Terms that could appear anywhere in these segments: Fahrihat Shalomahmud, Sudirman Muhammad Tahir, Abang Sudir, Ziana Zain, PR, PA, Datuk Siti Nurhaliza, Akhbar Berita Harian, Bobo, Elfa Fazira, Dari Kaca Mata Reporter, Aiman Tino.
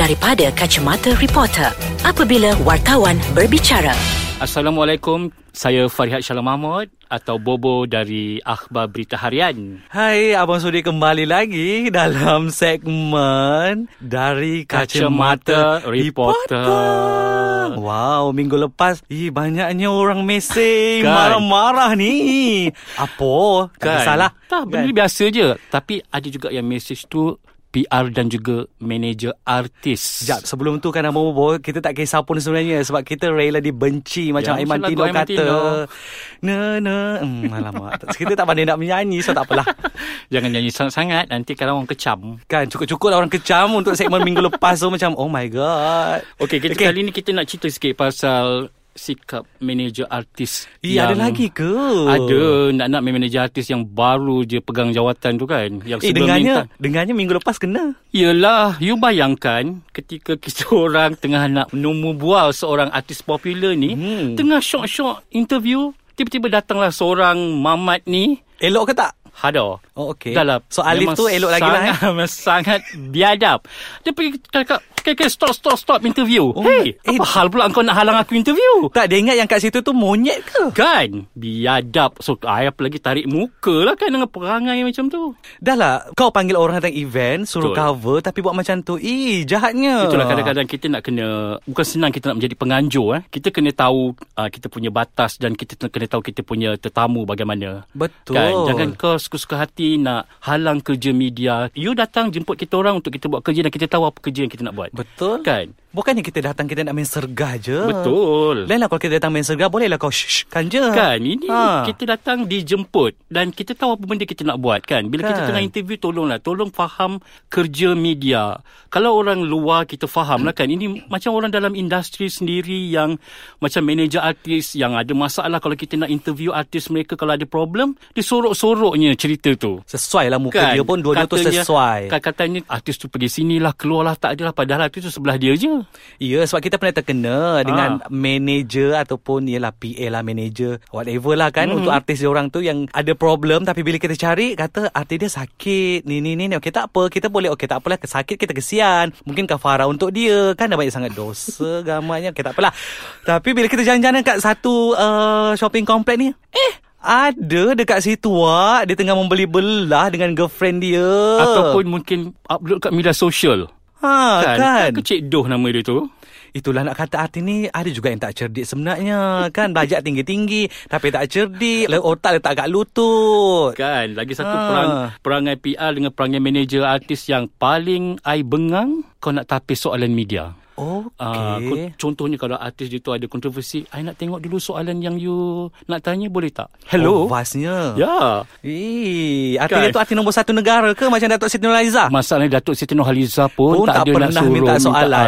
daripada kacamata reporter apabila wartawan berbicara. Assalamualaikum, saya Fahrihat Shalomahmud atau Bobo dari Akhbar Berita Harian. Hai, Abang Sudir kembali lagi dalam segmen Dari Kaca Mata Reporter. Wow, minggu lepas banyaknya orang mesej marah-marah ni. Apa? Tak salah. Tak, benda biasa je. Tapi ada juga yang mesej tu PR dan juga manager artis. Sekejap, sebelum tu kan Abang Bobo, kita tak kisah pun sebenarnya, sebab kita rela dibenci macam Aiman Tino kata. Alamak, kita tak pandai nak menyanyi, so tak apalah. Jangan nyanyi sangat-sangat, nanti kalau orang kecam. Kan, cukup-cukup lah orang kecam untuk segmen minggu lepas tu, macam oh my god. Okay. Kali ni kita nak cerita sikit pasal sikap manager artis. Ada lagi ke? Ada. Nak manager artis yang baru je pegang jawatan tu kan, yang dengannya minggu lepas kena. Yelah, you bayangkan ketika kita orang tengah nak nombor bual seorang artis popular ni, tengah syok-syok interview, tiba-tiba datanglah seorang mamat ni. Elok ke tak? Hada. Oh, okey. Dahlah. So Alif tu elok lagi lah. Sangat biadab. Dia pergi cakap, okay, stop interview. Apa hal pula kau nak halang aku interview? Tak, dia ingat yang kat situ tu monyet ke? Kan? Biadab. So, apa lagi tarik muka lah kan dengan perangai macam tu. Dahlah, kau panggil orang datang event, suruh cover, tapi buat macam tu. Jahatnya. Itulah kadang-kadang kita nak kena, bukan senang kita nak menjadi penganjur. Kita kena tahu kita punya batas dan kita kena tahu kita punya tetamu bagaimana. Betul. Kan? Jangan kau suka-suka hati nak halang kerja media. You datang jemput kita orang untuk kita buat kerja dan kita tahu apa kerja yang kita nak buat. Betul. Kan? Bukannya kita datang kita nak main sergah je. Betul. Lainlah kalau kita datang main sergah, bolehlah kau shh-kan je. Kan? Ini kita datang dijemput dan kita tahu apa benda kita nak buat kan. Bila kita tengah interview, tolong faham kerja media. Kalau orang luar kita faham lah kan. Ini macam orang dalam industri sendiri yang macam manager artis yang ada masalah. Kalau kita nak interview artis mereka, kalau ada problem, dia sorok-soroknya cerita tu. Sesuai lah muka kan? Dia pun dua-dua tu sesuai. Katanya artis tu pergi sini lah, keluar lah, tak ada lah. Padahal artis tu sebelah dia je. Ya, sebab kita pernah terkena dengan manager ataupun PA lah, manager whatever lah kan, untuk artis dia orang tu yang ada problem, tapi bila kita cari kata artis dia sakit ni. Okey, tak apa, kita boleh. Okey, tak apalah, sakit kita kesian, mungkin kafarah untuk dia kan, dah banyak sangat dosa gamanya. Okey, tak apalah. Tapi bila kita jalan-jalan kat satu shopping complex ni, ada dekat situ dia tengah membeli belah dengan girlfriend dia, ataupun mungkin upload kat media sosial. Kan? Kecik Doh nama dia tu. Itulah nak kata artis ni ada juga yang tak cerdik sebenarnya. Kan, belajar tinggi-tinggi tapi tak cerdik. Otak letak kat lutut. Kan, lagi satu perangai PR dengan perangai manager artis yang paling ai bengang. Kau nak tapis soalan media. Okay. Contohnya kalau artis dia tu ada kontroversi, I nak tengok dulu soalan yang you nak tanya, boleh tak? Hello. Vastnya. Ya. Artis dia tu artis nombor satu negara ke, macam Datuk Siti Nurhaliza? Masalahnya Datuk Siti Nurhaliza pun tak ada pernah nak suruh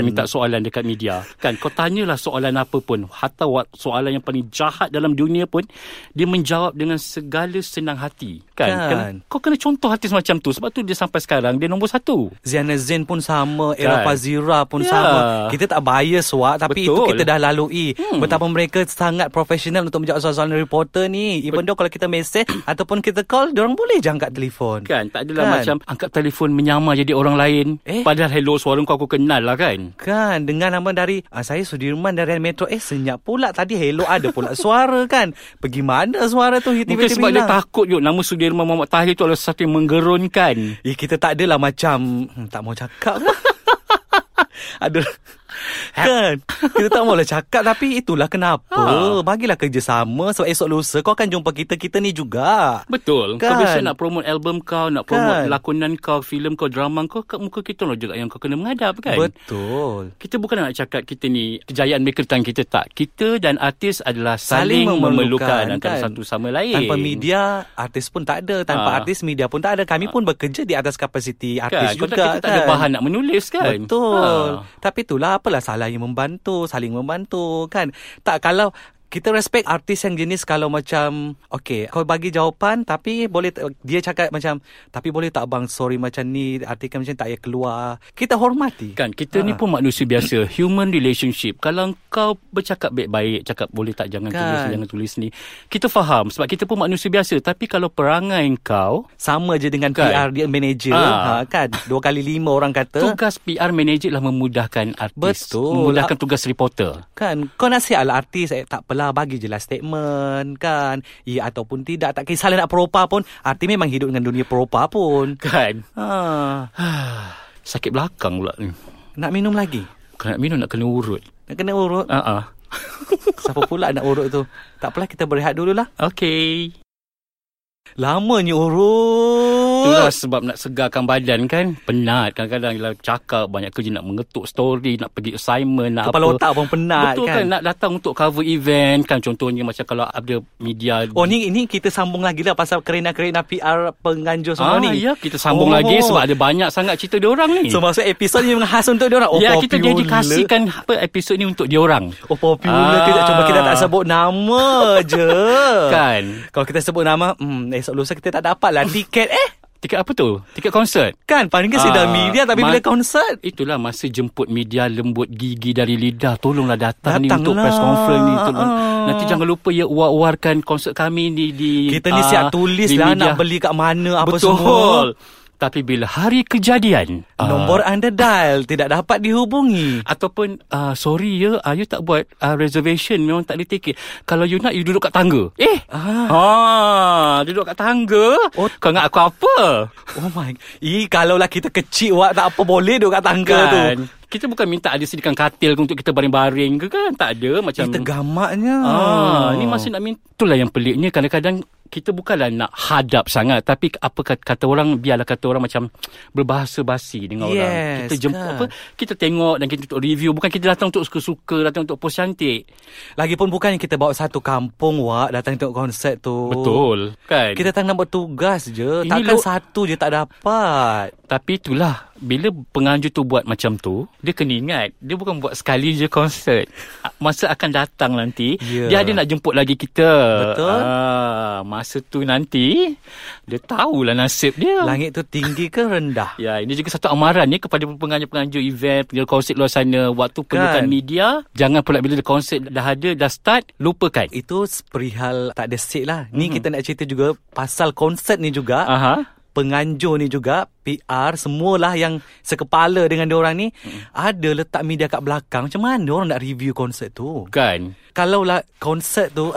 minta soalan dekat media. Kan, kau tanyalah soalan apa pun, hatta soalan yang paling jahat dalam dunia pun dia menjawab dengan segala senang hati. Kan? Kau kena contoh artis macam tu. Sebab tu dia sampai sekarang dia nombor satu. Ziana Zain pun sama, Elfa Fazira pun sama. Kita tak bias tapi betul. Itu kita dah lalui. Betapa mereka sangat profesional untuk menjawab soalan reporter ni. Even though kalau kita mesej ataupun kita call, diorang boleh je angkat telefon. Kan, tak adalah macam angkat telefon menyamar jadi orang lain. Padahal hello, suara kau aku kenal lah kan. Kan, dengan nama dari saya Sudirman dari Metro. Senyap pula tadi hello ada pula suara kan. Pergi mana suara tu? Mungkin sebab dia takut nama Sudirman Muhammad Tahir tu adalah sesuatu yang menggerunkan. Kita tak adalah macam tak mau cakap lah. Ada kan, kita tak maulah cakap. Tapi itulah kenapa bagilah kerjasama, sebab esok lusa kau akan jumpa kita ni juga. Betul kan? Kau biasa nak promote album kau, nak promote lakonan kau, filem kau, drama kau, kat muka kita lah juga yang kau kena menghadap kan. Betul. Kita bukan nak cakap kita ni kejayaan mereka tentang kita, tak. Kita dan artis adalah saling memerlukan antara satu sama lain. Tanpa media artis pun tak ada, tanpa artis media pun tak ada. Kami pun bekerja di atas kapasiti artis juga kan. Kita tak ada bahan nak menulis kan. Betul. Tapi itulah, apalah salahnya membantu, saling membantu kan. Tak, kalau kita respect artis yang jenis kalau macam okay, kau bagi jawapan tapi boleh dia cakap macam tapi boleh tak bang, sorry macam ni artikan macam tak payah keluar. Kita hormati. Kan kita ni pun manusia biasa, human relationship. Kalau kau bercakap baik-baik, cakap boleh tak jangan kan tulis, jangan tulis ni, kita faham sebab kita pun manusia biasa. Tapi kalau perangai kau sama je dengan kan? PR dia manager kan 2x5 orang kata. Tugas PR manager lah memudahkan artis. Betul. Memudahkan tugas reporter. Kan kau nasihatlah artis, tak apalah bagi je lah statement kan, ya ataupun tidak. Tak kisahlah nak peropa pun, arti memang hidup dengan dunia peropa pun kan. Sakit belakang pula ni. Nak minum lagi? Nak minum, nak kena urut. Nak kena urut? Siapa pula nak urut tu? Tak apalah, kita berehat dululah. Okey. Lamanya urut. Itulah sebab nak segarkan badan kan. Penat kadang-kadang bila cakap banyak kerja, nak mengetuk story, nak pergi assignment, nak kepala apa, kepala otak pun penat. Betul kan? Nak datang untuk cover event kan. Contohnya macam kalau ada media. Oh ni kita sambung lagi lah pasal kerena-kerena PR penganjur semua ni. Ya, kita sambung lagi sebab ada banyak sangat cerita diorang ni. So maksud episod ni memang khas untuk diorang. Ya, kita dedikasikan episod ni untuk diorang. Oh popular kita, cuma kita tak sebut nama je kan. Kalau kita sebut nama esok lusa kita tak dapat lah tiket. Tiket apa tu? Tiket konsert. Kan, paling kan sedang media tapi bila konsert. Itulah masa jemput media, lembut gigi dari lidah. Tolonglah datang ni untuk press conference ni. Nanti jangan lupa ya war-warkan konsert kami ni di kita ni siap tulis lah media. Nak beli kat mana apa betul semua. Tapi bila hari kejadian, nombor anda dial tidak dapat dihubungi. Ataupun, sorry ya, you tak buat reservation, memang tak ada tiket. Kalau you nak, you duduk kat tangga. Duduk kat tangga? Oh, kau ingat aku apa? Oh my. Kalaulah kita kecil, tak apa, boleh duduk kat tangga kan? Tu. Kita bukan minta ada sediakan katil untuk kita baring-baring ke kan? Tak ada macam. Kita gamaknya. Ni masih nak minta. Itulah yang peliknya. Kadang-kadang kita bukanlah nak hadap sangat. Tapi apa kata orang, biarlah kata orang macam berbahasa basi dengan orang. Kita jemput kan. Kita tengok dan kita untuk review. Bukan kita datang untuk suka-suka, datang untuk pos cantik. Lagipun bukan kita bawa satu kampung datang untuk konsert tu. Betul kan? Kita datang nak buat tugas je. Ini takkan satu je tak dapat. Tapi itulah, bila penganjur tu buat macam tu, dia kena ingat, dia bukan buat sekali je konsert. Masa akan datang nanti, dia ada nak jemput lagi kita. Betul. Masa tu nanti, dia tahulah nasib dia. Langit tu tinggi ke rendah? Ya, ini juga satu amaran ya kepada penganjur-penganjur event, penganjur konsert luar sana. Waktu perlukan media, jangan pula bila konsert dah ada, dah start, lupakan. Itu perihal tak ada seat lah. Ni kita nak cerita juga pasal konsert ni juga. Penganjur ni juga, PR, semualah yang sekepala dengan diorang ni, ada letak media kat belakang. Macam mana orang nak review konsert tu? Kan? Kalau lah konsert tu,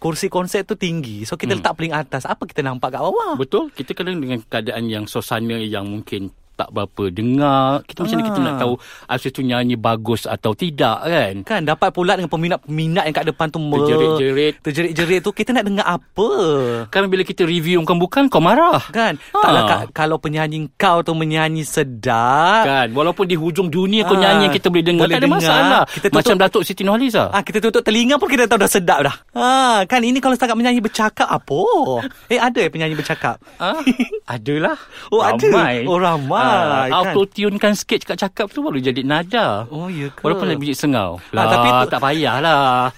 kursi konsert tu tinggi, so kita letak paling atas, apa kita nampak kat bawah? Betul, kita kena dengan keadaan yang suasana yang mungkin tak berapa dengar. Kita macam mana kita nak tahu artis tu nyanyi bagus atau tidak kan? Kan dapat pula dengan peminat-peminat yang kat depan tu terjerit-jerit tu, kita nak dengar apa? Kan bila kita review bukan-bukan kau marah. Kan? Taklah kalau penyanyi kau tu menyanyi sedap. Kan? Walaupun di hujung dunia kau nyanyi kita boleh dengar, tak ada masalah. Macam Datuk Siti Nurhaliza. Kita tutup telinga pun kita tahu dah sedap dah. Kan ini kalau setakat menyanyi bercakap apa? Ada penyanyi bercakap? Adalah. Ramai. Ramai. Auto-tune kan sikit cakap-cakap tu baru jadi nada. Oh ya ke? Walaupun ada bunyi sengau lah, tapi tak payahlah.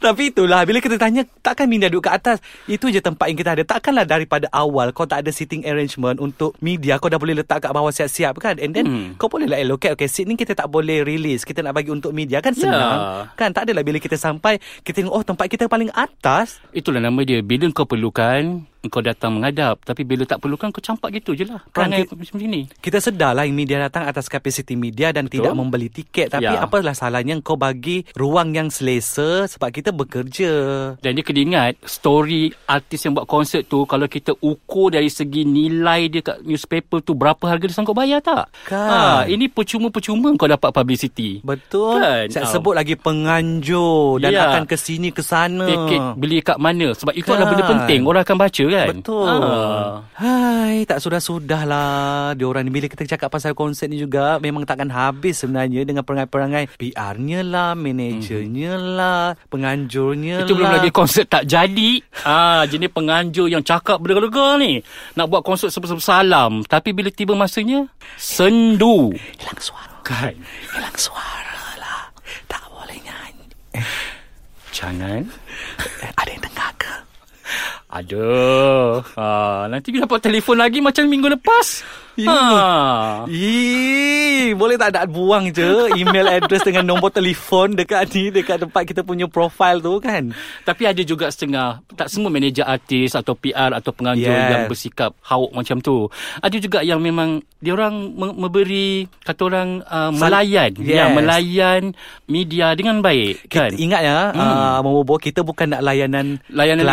Tapi itulah, bila kita tanya, takkan media duduk kat atas? Itu je tempat yang kita ada. Takkanlah daripada awal kau tak ada seating arrangement untuk media, kau dah boleh letak kat bawah siap-siap kan? And then kau boleh lah allocate, seat ni kita tak boleh release, kita nak bagi untuk media kan, senang kan? Tak adalah bila kita sampai kita tengok tempat kita paling atas. Itulah nama dia, bila kau perlukan kau datang menghadap, tapi bila tak perlukan kau campak gitu je lah perangai macam ni. Kita sedarlah yang media datang atas kapasiti media dan tidak membeli tiket. Tapi apalah salahnya kau bagi ruang yang selesa sebab kita bekerja. Dan dia kena ingat, story artis yang buat konsert tu, kalau kita ukur dari segi nilai dia kat newspaper tu, berapa harga dia sanggup bayar tak? Kan? Ini percuma-percuma kau dapat publicity. Betul kan? Saya sebut lagi penganjur dan akan ke sini ke sana, tiket beli kat mana, sebab itu adalah benda penting, orang akan baca kan? Betul. Hai, tak sudah-sudahlah diorang ni. Bila kita cakap pasal konsert ni juga, memang takkan habis sebenarnya dengan perangai-perangai PR-nya lah, managernya lah, penganjurnya lah. Itu belum lagi konsert tak jadi. Jenis penganjur yang cakap berlega-lega ni, nak buat konsert sebesar-besar salam, tapi bila tiba masanya sendu, hilang suara kan? Hilang suara lah, tak boleh nyanyi. Jangan Ada yang dengar ke? Ada. Nanti kita dapat telefon lagi macam minggu lepas. Boleh tak nak buang je email address dengan nombor telefon dekat ni, dekat tempat kita punya profile tu kan. Tapi ada juga setengah, tak semua manager artis atau PR atau penganjur yang bersikap hawak macam tu. Ada juga yang memang diorang memberi, kata orang, melayan, melayan media dengan baik kan. Kita, ingat ya, Bobo, kita bukan nak layanan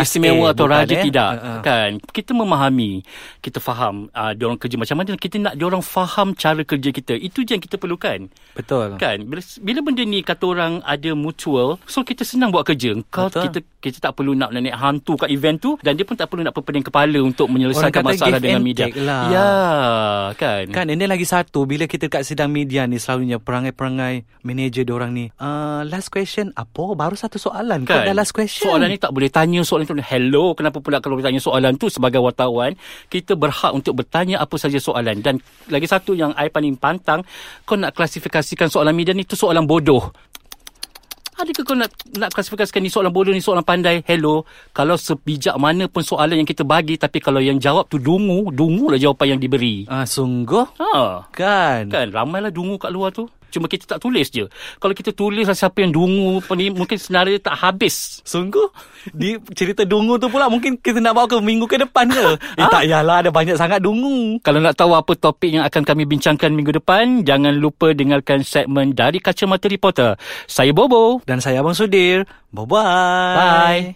istimewa atau raja, tidak kan. Kita memahami, kita faham diorang kerja macam mana. Kita nak diorang faham cara kerja kita. Itu je yang kita perlukan. Betul kan? Bila benda ni kata orang ada mutual, so kita senang buat kerja. Kita tak perlu nak naik hantu kat event tu, dan dia pun tak perlu nak pening kepala untuk menyelesaikan masalah dengan media lah. Ya kan? Kan ini lagi satu, bila kita kat sidang media ni selalunya perangai-perangai manager diorang ni, last question apa? Baru satu soalan kan? Kau dah last question. Soalan ni tak boleh tanya soalan tu. Hello, kenapa pula kalau tanya soalan tu? Sebagai wartawan, kita berhak untuk bertanya apa saja soalan. Dan lagi satu yang I paling pantang, kau nak klasifikasikan soalan media ni tu soalan bodoh. Adakah kau nak klasifikasikan ni soalan bodoh, ni soalan pandai? Hello, kalau sebijak mana pun soalan yang kita bagi, tapi kalau yang jawab tu dungu lah jawapan yang diberi. Sungguh? Kan, ramailah dungu kat luar tu. Cuma kita tak tulis je. Kalau kita tulis siapa yang dungu ni, mungkin senarai tak habis. Sungguh? Di cerita dungu tu pula mungkin kita nak bawa ke minggu ke depan ke? Tak yalah, ada banyak sangat dungu. Kalau nak tahu apa topik yang akan kami bincangkan minggu depan, jangan lupa dengarkan segmen Dari Kaca Mata Reporter. Saya Bobo. Dan saya Abang Sudir. Bye-bye. Bye.